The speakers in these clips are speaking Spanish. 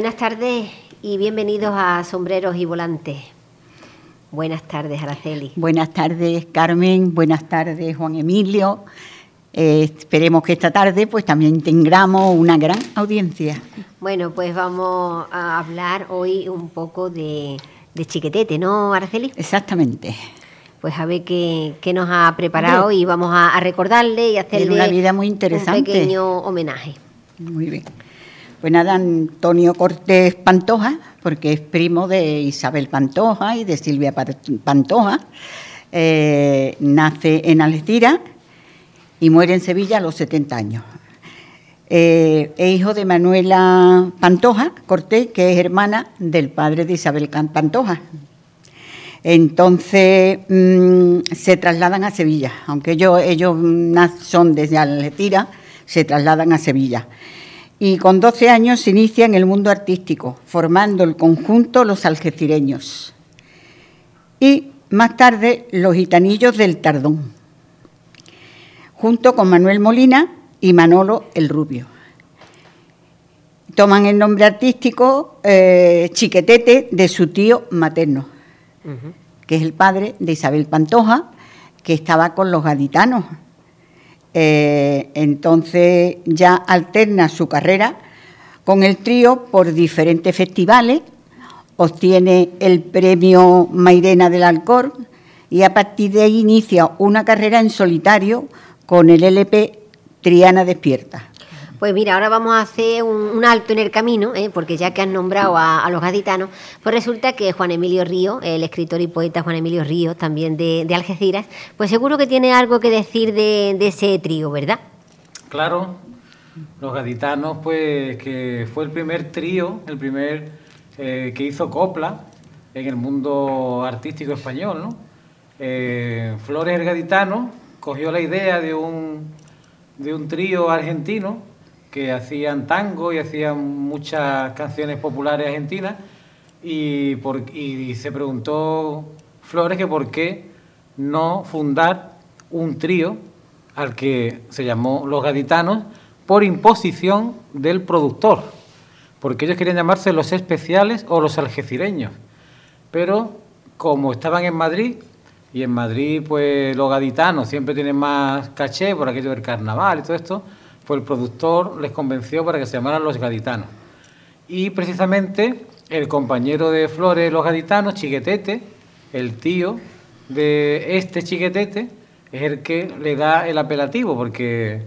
Buenas tardes y bienvenidos a Sombreros y Volantes. Buenas tardes, Araceli. Buenas tardes, Carmen. Buenas tardes, Juan Emilio. Esperemos que esta tarde pues también tengamos una gran audiencia. Bueno, pues vamos a hablar hoy un poco de Chiquetete, ¿no, Araceli? Exactamente. Pues a ver qué nos ha preparado. Bien. Y vamos a recordarle y hacerle tiene una vida muy interesante. Un pequeño homenaje. Muy bien. Pues nada, Antonio Cortés Pantoja, porque es primo de Isabel Pantoja y de Silvia Pantoja, nace en Algeciras y muere en Sevilla a los 70 años. Es hijo de Manuela Pantoja Cortés, que es hermana del padre de Isabel Pantoja. Entonces se trasladan a Sevilla, aunque ellos son desde Algeciras, se trasladan a Sevilla. Y con 12 años se inicia en el mundo artístico, formando el conjunto Los Algecireños. Y más tarde, Los Gitanillos del Tardón, junto con Manuel Molina y Manolo el Rubio. Toman el nombre artístico Chiquetete de su tío materno, que es el padre de Isabel Pantoja, que estaba con Los Gaditanos. Entonces ya alterna su carrera con el trío por diferentes festivales, obtiene el premio Mairena del Alcor y a partir de ahí inicia una carrera en solitario con el LP Triana Despierta. Pues mira, ahora vamos a hacer un alto en el camino, porque ya que has nombrado a Los Gaditanos, pues resulta que Juan Emilio Río, el escritor y poeta Juan Emilio Río, también de Algeciras, pues seguro que tiene algo que decir de ese trío, ¿verdad? Claro, Los Gaditanos, pues que fue el primer trío, el primer que hizo copla en el mundo artístico español, ¿no? Flores el gaditano cogió la idea de un trío argentino, que hacían tango y hacían muchas canciones populares argentinas, y se preguntó Flores que por qué no fundar un trío al que se llamó Los Gaditanos por imposición del productor, porque ellos querían llamarse Los Especiales o Los Algecireños, pero como estaban en Madrid, y en Madrid pues Los Gaditanos siempre tienen más caché por aquello del carnaval y todo esto, pues el productor les convenció para que se llamaran Los Gaditanos. Y precisamente el compañero de Flores de Los Gaditanos, Chiquetete, el tío de este Chiquetete, es el que le da el apelativo, porque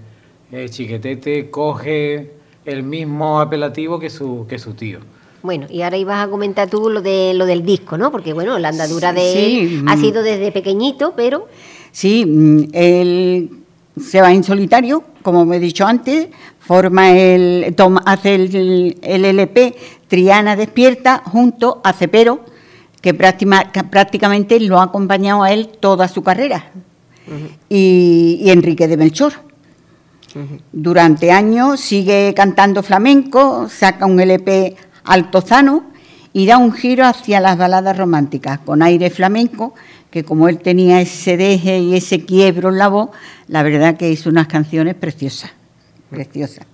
Chiquetete coge el mismo apelativo que su tío. Bueno, y ahora ibas a comentar tú lo del disco, ¿no? Porque bueno, la andadura de él ha sido desde pequeñito, pero... Sí, él se va en solitario, como me he dicho antes, hace el LP Triana Despierta junto a Cepero, que prácticamente lo ha acompañado a él toda su carrera, y Enrique de Melchor. Durante años sigue cantando flamenco, saca un LP altozano y da un giro hacia las baladas románticas, con aire flamenco, que como él tenía ese deje y ese quiebro en la voz, la verdad que hizo unas canciones preciosas, preciosas.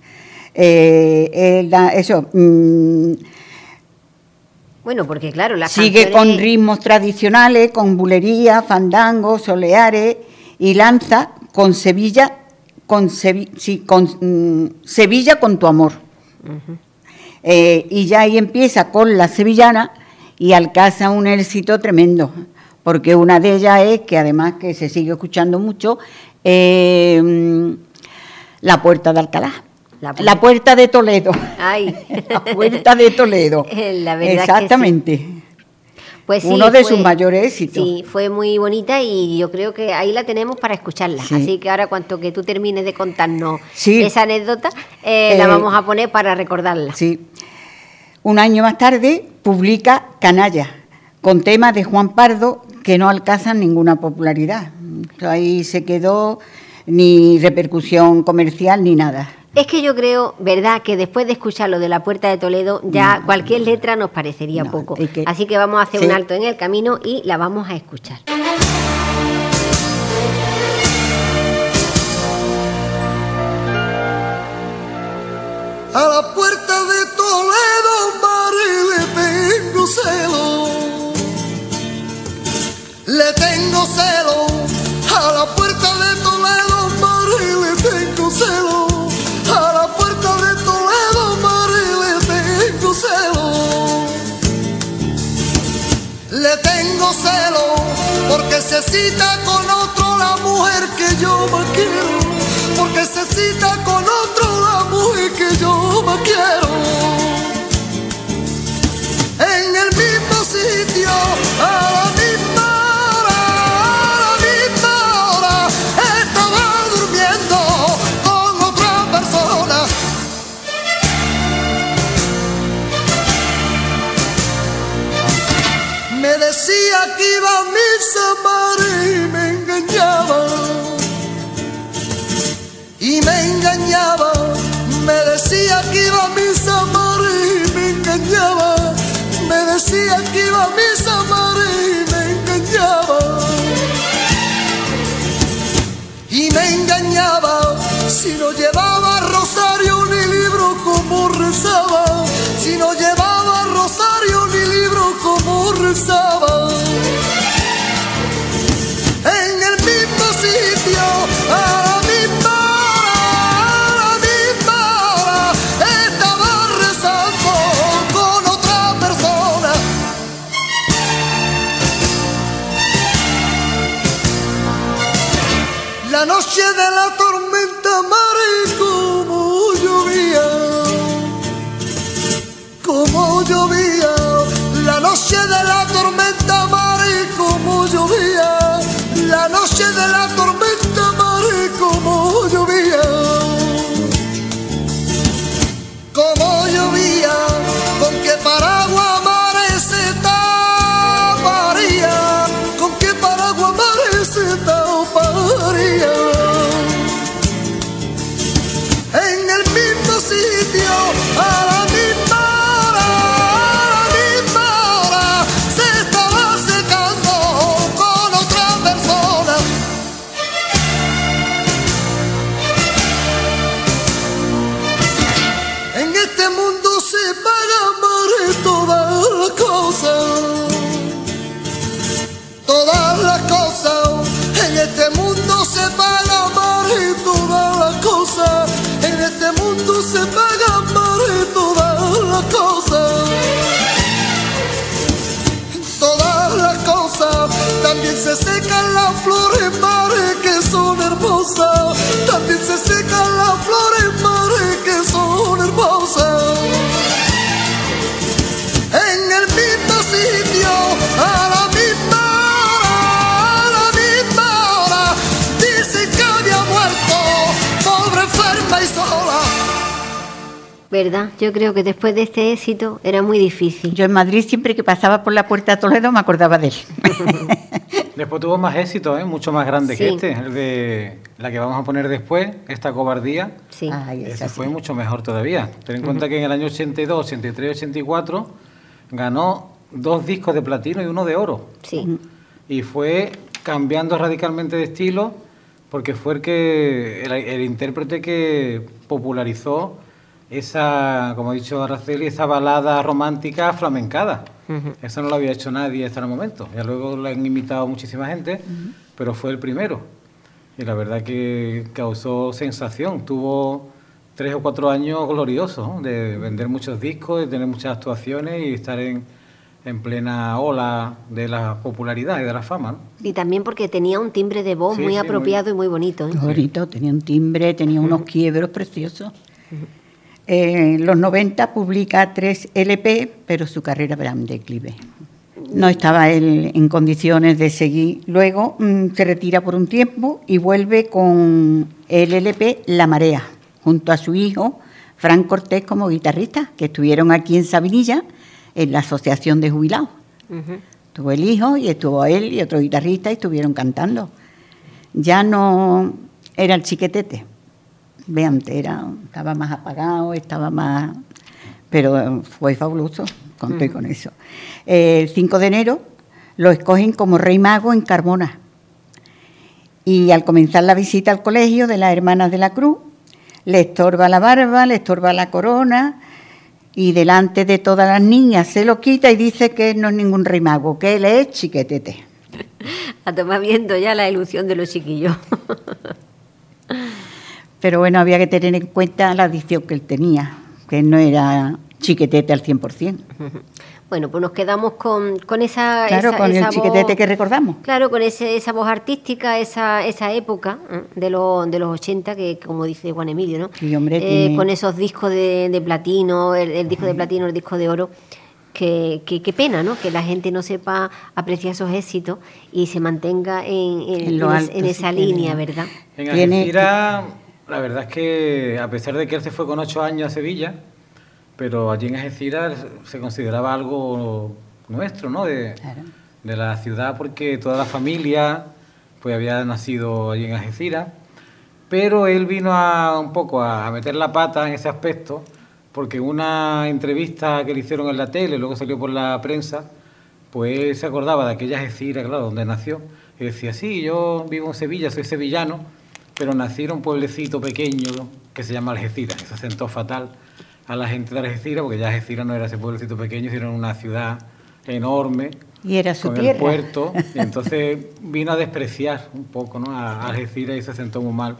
Bueno, porque claro, las sigue canciones... con ritmos tradicionales, con bulería, fandangos, soleares, y lanza Sevilla con tu amor. Y ya ahí empieza con la sevillana y alcanza un éxito tremendo, porque una de ellas es, que además que se sigue escuchando mucho, La Puerta de Alcalá, la Puerta de Toledo. Ay. La Puerta de Toledo, la verdad. Exactamente. Que sí. Pues sí, uno de sus mayores éxitos. Sí, fue muy bonita y yo creo que ahí la tenemos para escucharla. Sí. Así que ahora, cuanto que tú termines de contarnos esa anécdota, la vamos a poner para recordarla. Sí. Un año más tarde publica Canalla, con temas de Juan Pardo que no alcanzan ninguna popularidad. Ahí se quedó, ni repercusión comercial ni nada. Es que yo creo, ¿verdad?, que después de escuchar lo de La Puerta de Toledo, ya cualquier letra nos parecería poco. Así que vamos a hacer un alto en el camino y la vamos a escuchar. A la puerta de Toledo va le tengo celo, porque se cita con otro la mujer que yo más quiero, porque se cita con otro la mujer que yo más quiero. En el mismo sitio, a la misma decía que iba a misa, madre, y me engañaba. Y me engañaba, me decía que iba a misa, madre, y me engañaba. Me decía que iba a misa, madre, y me engañaba. Y me engañaba, si no llevaba rosario ni libro como rezaba, si no llevaba rosario ni libro como rezaba. En el mismo sitio, a la misma hora, a la misma hora, estaba rezando con otra persona. La noche de la tormenta, mare, como llovía, como llovía. La noche de la tormenta, mare, como llovía. La noche de la tormenta, mare, como llovía. Como llovía, con qué paraguas, mare, se taparía, con qué paraguas, mare, se taparía. En el mismo sitio, a la misma todas las cosas, en este mundo se paga amar y todas las cosas, en este mundo se paga amar y todas las cosas. Todas las cosas, también se secan las flores, mares, que son hermosas, también se secan las flores, mares, que son hermosas. En el mismo sitio, a la misma hora, a la misma hora, dicen que había muerto, pobre, enferma y sola. ¿Verdad? Yo creo que después de este éxito era muy difícil. Yo en Madrid siempre que pasaba por la Puerta de Toledo me acordaba de él. Después tuvo más éxito, ¿eh? Mucho más grande, sí, que este, el de la que vamos a poner después, esta Cobardía. Sí. Ay, esa fue sí, mucho mejor todavía. Ten en cuenta que en el año 82, 83, 84 ganó 2 discos de platino y 1 de oro. Sí. Y fue cambiando radicalmente de estilo, porque fue el intérprete que popularizó esa, como ha dicho Araceli, esa balada romántica flamencada. Eso no lo había hecho nadie hasta el momento. Ya luego la han imitado muchísima gente, pero fue el primero. Y la verdad que causó sensación. Tuvo 3 o 4 años gloriosos, ¿no? De vender muchos discos, de tener muchas actuaciones y estar en plena ola de la popularidad y de la fama, ¿no? Y también porque tenía un timbre de voz muy apropiado y muy bonito, ¿eh? Bonito, tenía un timbre, tenía unos quiebros preciosos. En los 90 publica 3 LP, pero su carrera era en declive. No estaba él en condiciones de seguir. Luego se retira por un tiempo y vuelve con el LP La Marea, junto a su hijo, Fran Cortés, como guitarrista, que estuvieron aquí en Sabinilla, en la Asociación de Jubilados. Estuvo el hijo y estuvo él y otro guitarrista y estuvieron cantando. Ya no era el Chiquetete. Vean, estaba más apagado, estaba más... Pero fue fabuloso, conté con eso. El 5 de enero lo escogen como rey mago en Carmona. Y al comenzar la visita al colegio de las Hermanas de la Cruz, le estorba la barba, le estorba la corona, y delante de todas las niñas se lo quita y dice que no es ningún rey mago, que él es Chiquetete. A tomar viendo ya la ilusión de los chiquillos. Pero bueno, había que tener en cuenta la adicción que él tenía, que no era Chiquetete al 100%. Bueno, pues nos quedamos con esa... Claro, con el chiquetete que recordamos. Claro, con esa voz artística, esa época de los 80, que como dice Juan Emilio, ¿no? Y hombre, tiene... Con esos discos de platino, el disco de platino, el disco de oro, que pena, ¿no? Que la gente no sepa apreciar esos éxitos y se mantenga en esa línea, ¿verdad? En Algeciras, la verdad es que a pesar de que él se fue con 8 años a Sevilla... Pero allí en Algeciras se consideraba algo nuestro, ¿no? Claro. De la ciudad, porque toda la familia pues había nacido allí en Algeciras. Pero él vino un poco a meter la pata en ese aspecto, porque una entrevista que le hicieron en la tele, luego salió por la prensa, pues él se acordaba de aquella Algeciras, claro, donde nació. Y decía, sí, yo vivo en Sevilla, soy sevillano, pero nací en un pueblecito pequeño, ¿no?, que se llama Algeciras, que se sentó fatal a la gente de Algeciras, porque ya Algeciras no era ese pueblecito pequeño, sino una ciudad enorme. Y era su tierra. Con el puerto. Y entonces vino a despreciar un poco, ¿no?, a Algeciras, y se sentó muy mal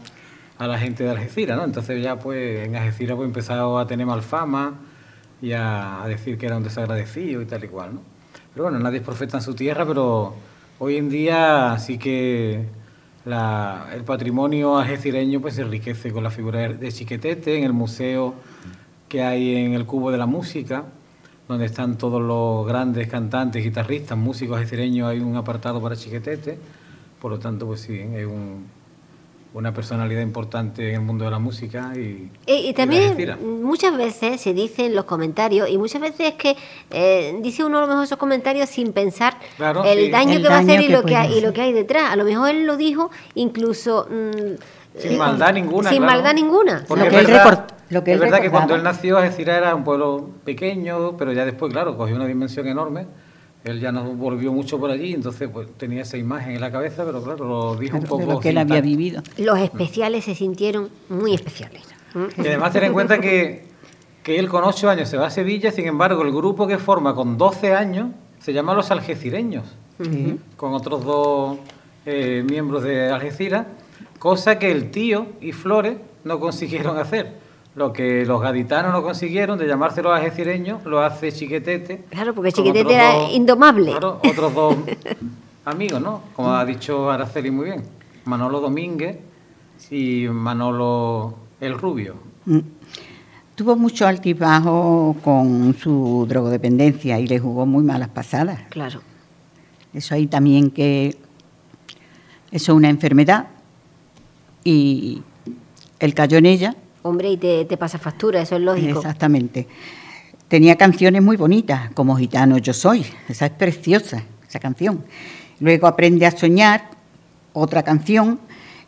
a la gente de Algeciras, ¿no? Entonces ya pues en Algeciras pues empezó a tener mal fama y a decir que era un desagradecido y tal y cual, ¿no? Pero bueno, nadie es profeta en su tierra, pero hoy en día sí que el patrimonio algecireño pues se enriquece con la figura de Chiquetete en el museo que hay en el Cubo de la Música, donde están todos los grandes cantantes, guitarristas, músicos algecireños. Hay un apartado para Chiquetete, por lo tanto, pues sí, es una personalidad importante en el mundo de la música. Y también muchas veces se dice en los comentarios, y muchas veces es que dice uno a lo mejor esos comentarios sin pensar, claro, el daño que va a hacer y lo que hay detrás. A lo mejor él lo dijo incluso... sin maldad ninguna. Sin maldad ninguna. Porque es verdad que cuando él nació, Algeciras era un pueblo pequeño, pero ya después, claro, cogió una dimensión enorme. Él ya no volvió mucho por allí, entonces pues tenía esa imagen en la cabeza, pero claro, lo dijo un poco... que él había vivido. Los especiales se sintieron muy especiales. Y además ten en cuenta que él con 8 años se va a Sevilla, sin embargo, el grupo que forma con 12 años se llama Los Algecireños, con otros 2 miembros de Algeciras, cosa que el tío y Flores no consiguieron hacer. Lo que los gaditanos no consiguieron, de llamarse los algecireños, lo hace Chiquetete. Claro, porque Chiquetete era indomable. Claro, otros 2 amigos, ¿no? Como ha dicho Araceli muy bien, Manolo Domínguez y Manolo el Rubio. Tuvo mucho altibajo con su drogodependencia y le jugó muy malas pasadas. Claro. Eso ahí también que... Eso es una enfermedad y él cayó en ella. Hombre, y te pasa factura, eso es lógico. Exactamente. Tenía canciones muy bonitas, como Gitano yo soy, esa es preciosa, esa canción. Luego Aprende a soñar, otra canción,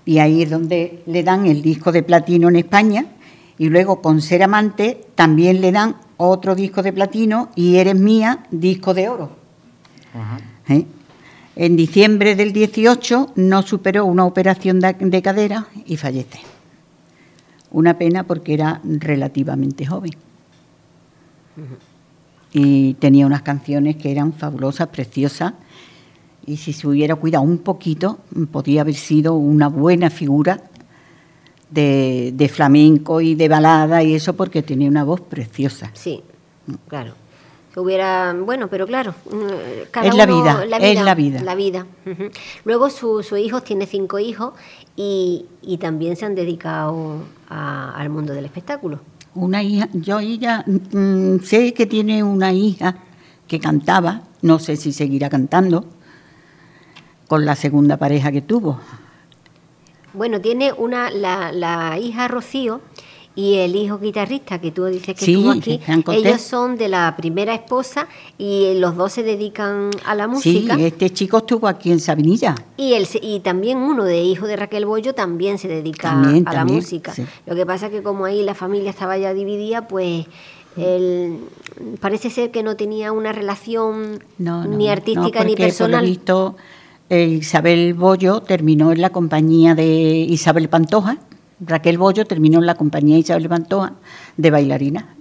y ahí es donde le dan el disco de platino en España, y luego con Ser amante también le dan otro disco de platino, y Eres mía, disco de oro. Ajá. ¿Eh? En diciembre del 18 no superó una operación de cadera y fallece. Una pena porque era relativamente joven. Y tenía unas canciones que eran fabulosas, preciosas. Y si se hubiera cuidado un poquito, podía haber sido una buena figura de flamenco y de balada y eso, porque tenía una voz preciosa. Sí, claro. Bueno, pero claro, cada uno, es la vida. Luego sus hijos, tiene 5 hijos y también se han dedicado al mundo del espectáculo. Una hija, sé que tiene una hija que cantaba, no sé si seguirá cantando, con la segunda pareja que tuvo. Bueno, tiene la hija Rocío. Y el hijo guitarrista que tú dices que estuvo aquí, ellos son de la primera esposa y los 2 se dedican a la música. Sí, este chico estuvo aquí en Sabinilla. Y también uno de hijo de Raquel Bollo también se dedica a la música. Sí. Lo que pasa es que como ahí la familia estaba ya dividida, pues él parece ser que no tenía una relación ni artística ni personal. Por lo visto, Isabel Bollo terminó en la compañía de Isabel Pantoja. Raquel Bollo terminó en la compañía Isabel Pantoja de bailarina.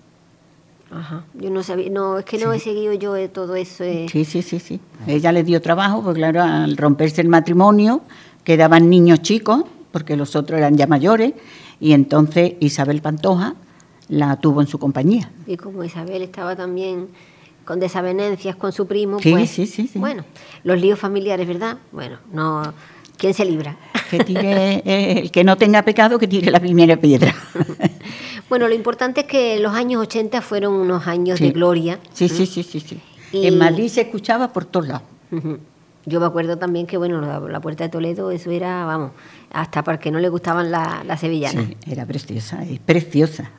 Ajá. Yo no sabía, es que no he seguido yo todo eso. Sí. Ella le dio trabajo, porque claro, al romperse el matrimonio quedaban niños chicos, porque los otros eran ya mayores, y entonces Isabel Pantoja la tuvo en su compañía. Y como Isabel estaba también con desavenencias con su primo, sí, pues, sí. Bueno, los líos familiares, ¿verdad? Bueno, no, ¿quién se libra? Que tire, el que no tenga pecado, que tire la primera piedra. Bueno, lo importante es que los años 80 fueron unos años de gloria. Sí. Y en Madrid se escuchaba por todos lados. Yo me acuerdo también que, bueno, la Puerta de Toledo, eso era, vamos, hasta para que no le gustaban las sevillanas. Sí, era preciosa, es preciosa.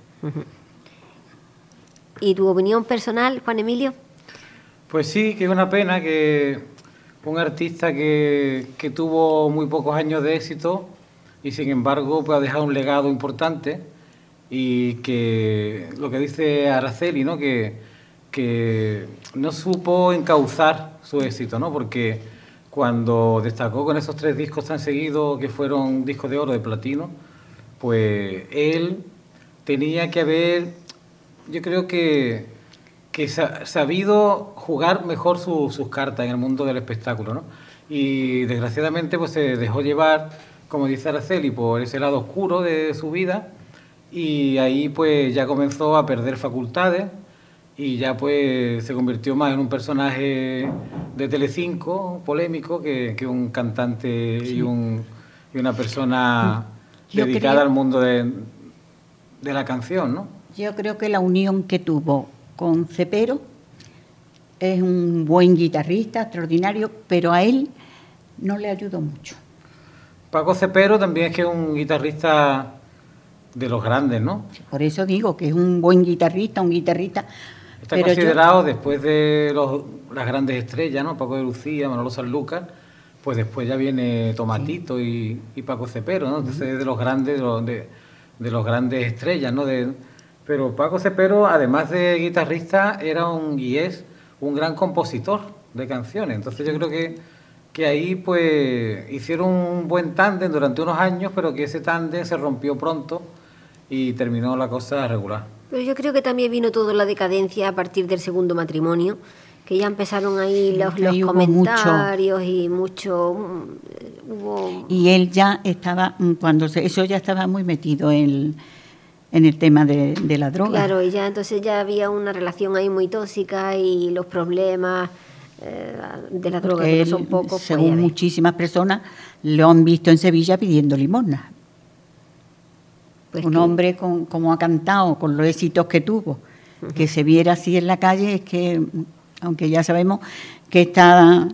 ¿Y tu opinión personal, Juan Emilio? Pues sí, que es una pena que un artista que tuvo muy pocos años de éxito y, sin embargo, pues, ha dejado un legado importante, y que lo que dice Araceli, ¿no?, que no supo encauzar su éxito, ¿no? Porque cuando destacó con esos 3 discos tan seguidos, que fueron discos de oro, de platino, pues él tenía que haber, yo creo que sabido jugar mejor sus cartas en el mundo del espectáculo, ¿no? Y desgraciadamente pues se dejó llevar, como dice Araceli, por ese lado oscuro de su vida, y ahí pues ya comenzó a perder facultades, y ya pues se convirtió más en un personaje de Telecinco polémico que un cantante y una persona dedicada al mundo de la canción, ¿no? Yo creo que la unión que tuvo con Cepero, es un buen guitarrista, extraordinario, pero a él no le ayudó mucho. Paco Cepero también es que es un guitarrista de los grandes, ¿no? Por eso digo que es un buen guitarrista, Está considerado, después de las grandes estrellas, ¿no? Paco de Lucía, Manolo Sanlúcar, pues después ya viene Tomatito y Paco Cepero, ¿no? Entonces es de los grandes, de los grandes estrellas, ¿no? Pero Paco Cepero, además de guitarrista, era y es un gran compositor de canciones. Entonces yo creo que ahí pues hicieron un buen tándem durante unos años, pero que ese tándem se rompió pronto y terminó la cosa regular. Pero yo creo que también vino toda la decadencia a partir del segundo matrimonio, que ya empezaron ahí los comentarios y mucho. Y él ya estaba, eso ya estaba muy metido en el tema de la droga. Claro, y ya entonces ya había una relación ahí muy tóxica, y los problemas de la droga, que no son pocos. Según muchísimas personas, lo han visto en Sevilla pidiendo limosna. Pues un hombre como ha cantado, con los éxitos que tuvo, que se viera así en la calle, es que, aunque ya sabemos que esta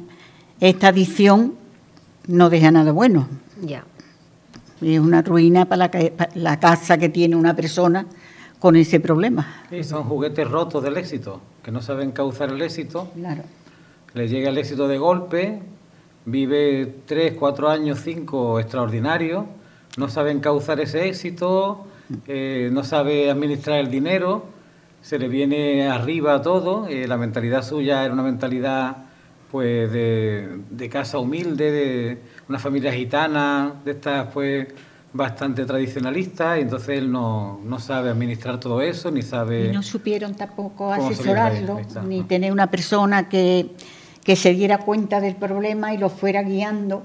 adicción no deja nada bueno. Ya. Es una ruina para la casa que tiene una persona con ese problema. Sí, son juguetes rotos del éxito, que no saben causar el éxito. Claro. Le llega el éxito de golpe, vive 3, 4 años, 5 extraordinarios, no saben causar ese éxito, no sabe administrar el dinero, se le viene arriba todo. La mentalidad suya era una mentalidad pues de casa humilde, de una familia gitana, de estas pues bastante tradicionalista, y entonces él no sabe administrar todo eso, ni sabe... Y no supieron tampoco asesorarlo, ni tener una persona que se diera cuenta del problema y lo fuera guiando.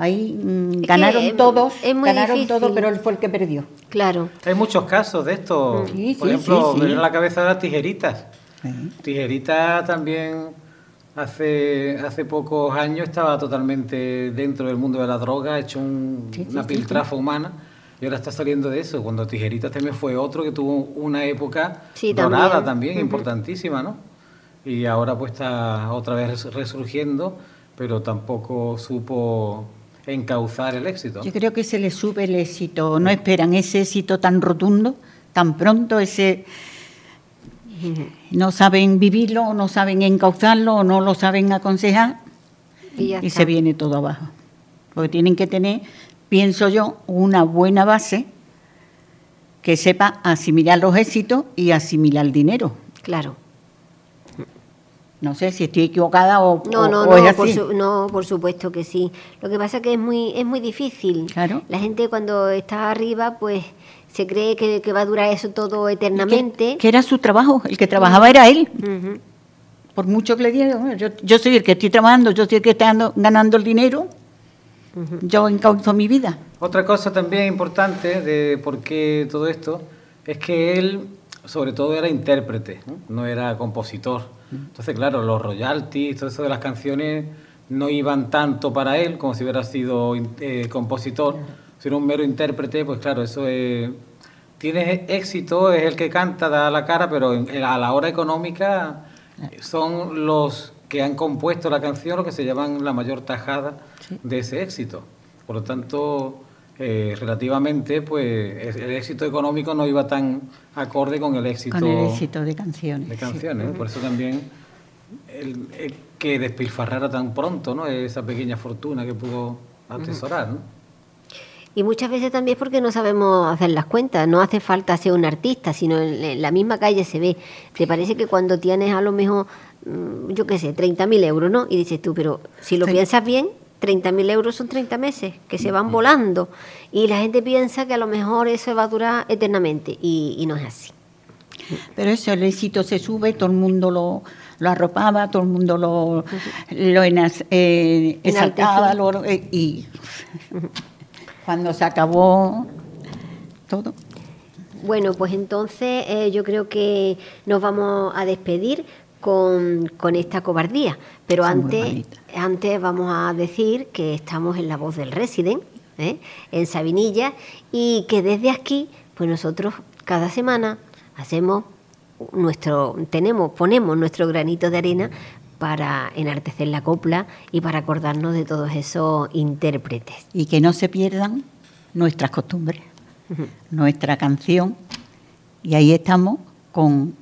Ahí ganaron todos, pero él fue el que perdió. Claro. Hay muchos casos de esto. Sí, por ejemplo, me viene a la cabeza de las Tijeritas. Tijeritas también... Hace pocos años estaba totalmente dentro del mundo de la droga, hecho una piltrafa humana, y ahora está saliendo de eso. Cuando Tijeritas también fue otro que tuvo una época dorada también importantísima, ¿no? Y ahora pues está otra vez resurgiendo, pero tampoco supo encauzar el éxito. Yo creo que se le sube el éxito, no esperan ese éxito tan rotundo, tan pronto, no saben vivirlo, no saben encauzarlo, o no lo saben aconsejar, y se viene todo abajo. Porque tienen que tener, pienso yo, una buena base que sepa asimilar los éxitos y asimilar el dinero. Claro. No sé si estoy equivocada o es así. Por supuesto que sí. Lo que pasa es que es muy difícil. Claro. La gente cuando está arriba, pues... se cree que va a durar eso todo eternamente. Que era su trabajo, el que trabajaba era él. Por mucho que le dieron, yo soy el que estoy trabajando, yo soy el que está ganando el dinero, yo encauzo mi vida. Otra cosa también importante de por qué todo esto, es que él sobre todo era intérprete, no era compositor. Entonces, claro, los royalties, todo eso de las canciones no iban tanto para él como si hubiera sido compositor, sino un mero intérprete. Pues claro, eso es... Tienes éxito, es el que canta, da la cara, pero a la hora económica son los que han compuesto la canción los que se llevan la mayor tajada de ese éxito. Por lo tanto, relativamente, pues el éxito económico no iba tan acorde con el éxito, de canciones. Por eso también el que despilfarrara tan pronto, ¿no?, esa pequeña fortuna que pudo atesorar, ¿no? Y muchas veces también es porque no sabemos hacer las cuentas, no hace falta ser un artista, sino en la misma calle se ve. Te parece que cuando tienes a lo mejor, yo qué sé, 30.000 euros, ¿no? Y dices tú, pero si lo piensas bien, 30.000 euros son 30 meses, que se van volando. Y la gente piensa que a lo mejor eso va a durar eternamente, y no es así. Pero eso, el éxito se sube, todo el mundo lo arropaba, todo el mundo lo exaltaba, y... cuando se acabó todo. Bueno, pues entonces yo creo que nos vamos a despedir con esta cobardía. Pero antes vamos a decir que estamos en La Voz del Resident, en Sabinilla, y que desde aquí, pues nosotros cada semana hacemos ponemos nuestro granito de arena para enartecer la copla y para acordarnos de todos esos intérpretes. Y que no se pierdan nuestras costumbres, nuestra canción. Y ahí estamos con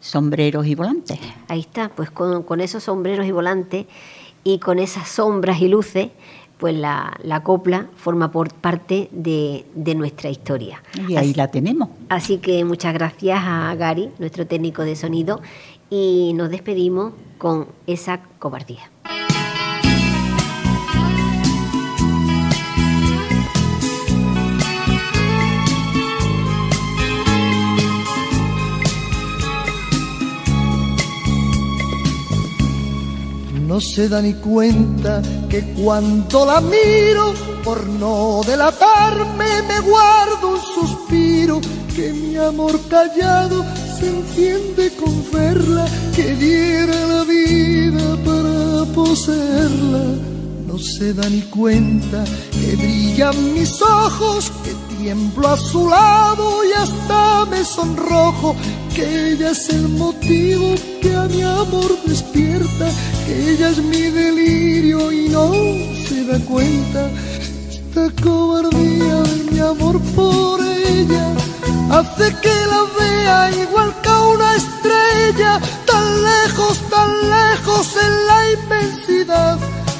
Sombreros y Volantes. Ahí está, pues con esos sombreros y volantes y con esas sombras y luces, pues la copla forma parte de nuestra historia. Y ahí la tenemos. Así que muchas gracias a Gary, nuestro técnico de sonido, y nos despedimos con esa cobardía. No se da ni cuenta que cuando la miro, por no delatarme, me guardo un suspiro, que mi amor callado se enciende con verla, que diera la vida para poseerla. No se da ni cuenta que brillan mis ojos, que tiemblo a su lado y hasta me sonrojo, que ella es el motivo que a mi amor despierta, que ella es mi delirio y no se da cuenta. Esta cobardía de mi amor por ella hace que la vea igual que a una estrella, tan lejos en la inmensidad,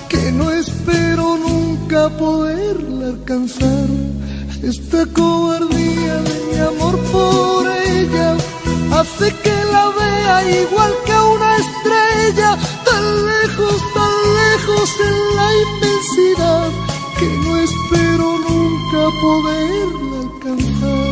que no espero nunca poderla alcanzar. Esta cobardía de mi amor por ella hace que la vea igual que a una estrella, tan lejos en la inmensidad, que no espero nunca poderla alcanzar.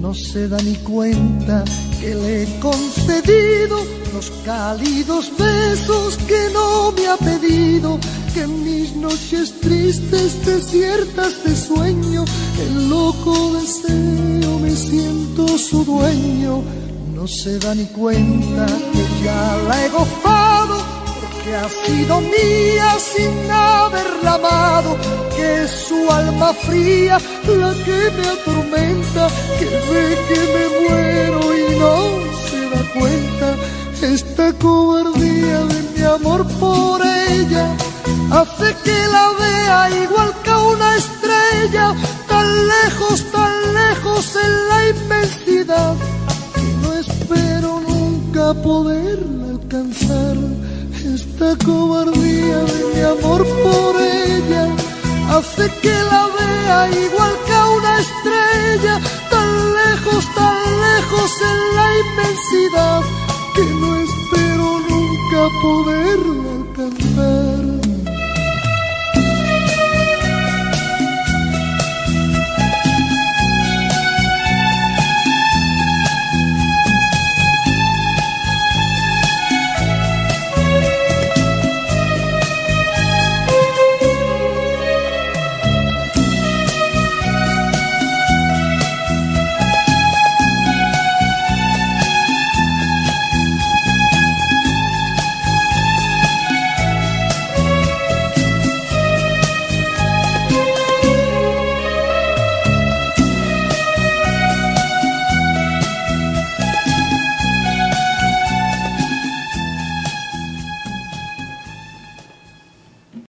No se da ni cuenta que le he concedido los cálidos besos que no me ha pedido, que en mis noches tristes, desiertas de sueño, el loco deseo me siento su dueño. No se da ni cuenta que ya la he gozado, porque ha sido mía sin haberla amado, que es su alma fría la que me atormenta, que ve que me muero y no se da cuenta. Esta cobardía de mi amor por ella hace que la vea igual que a una estrella, tan lejos en la inmensidad, y no espero nunca poderla alcanzar. Esta cobardía de mi amor por ella hace que la vea igual que a una estrella, tan lejos en la inmensidad, que no espero nunca poderla alcanzar.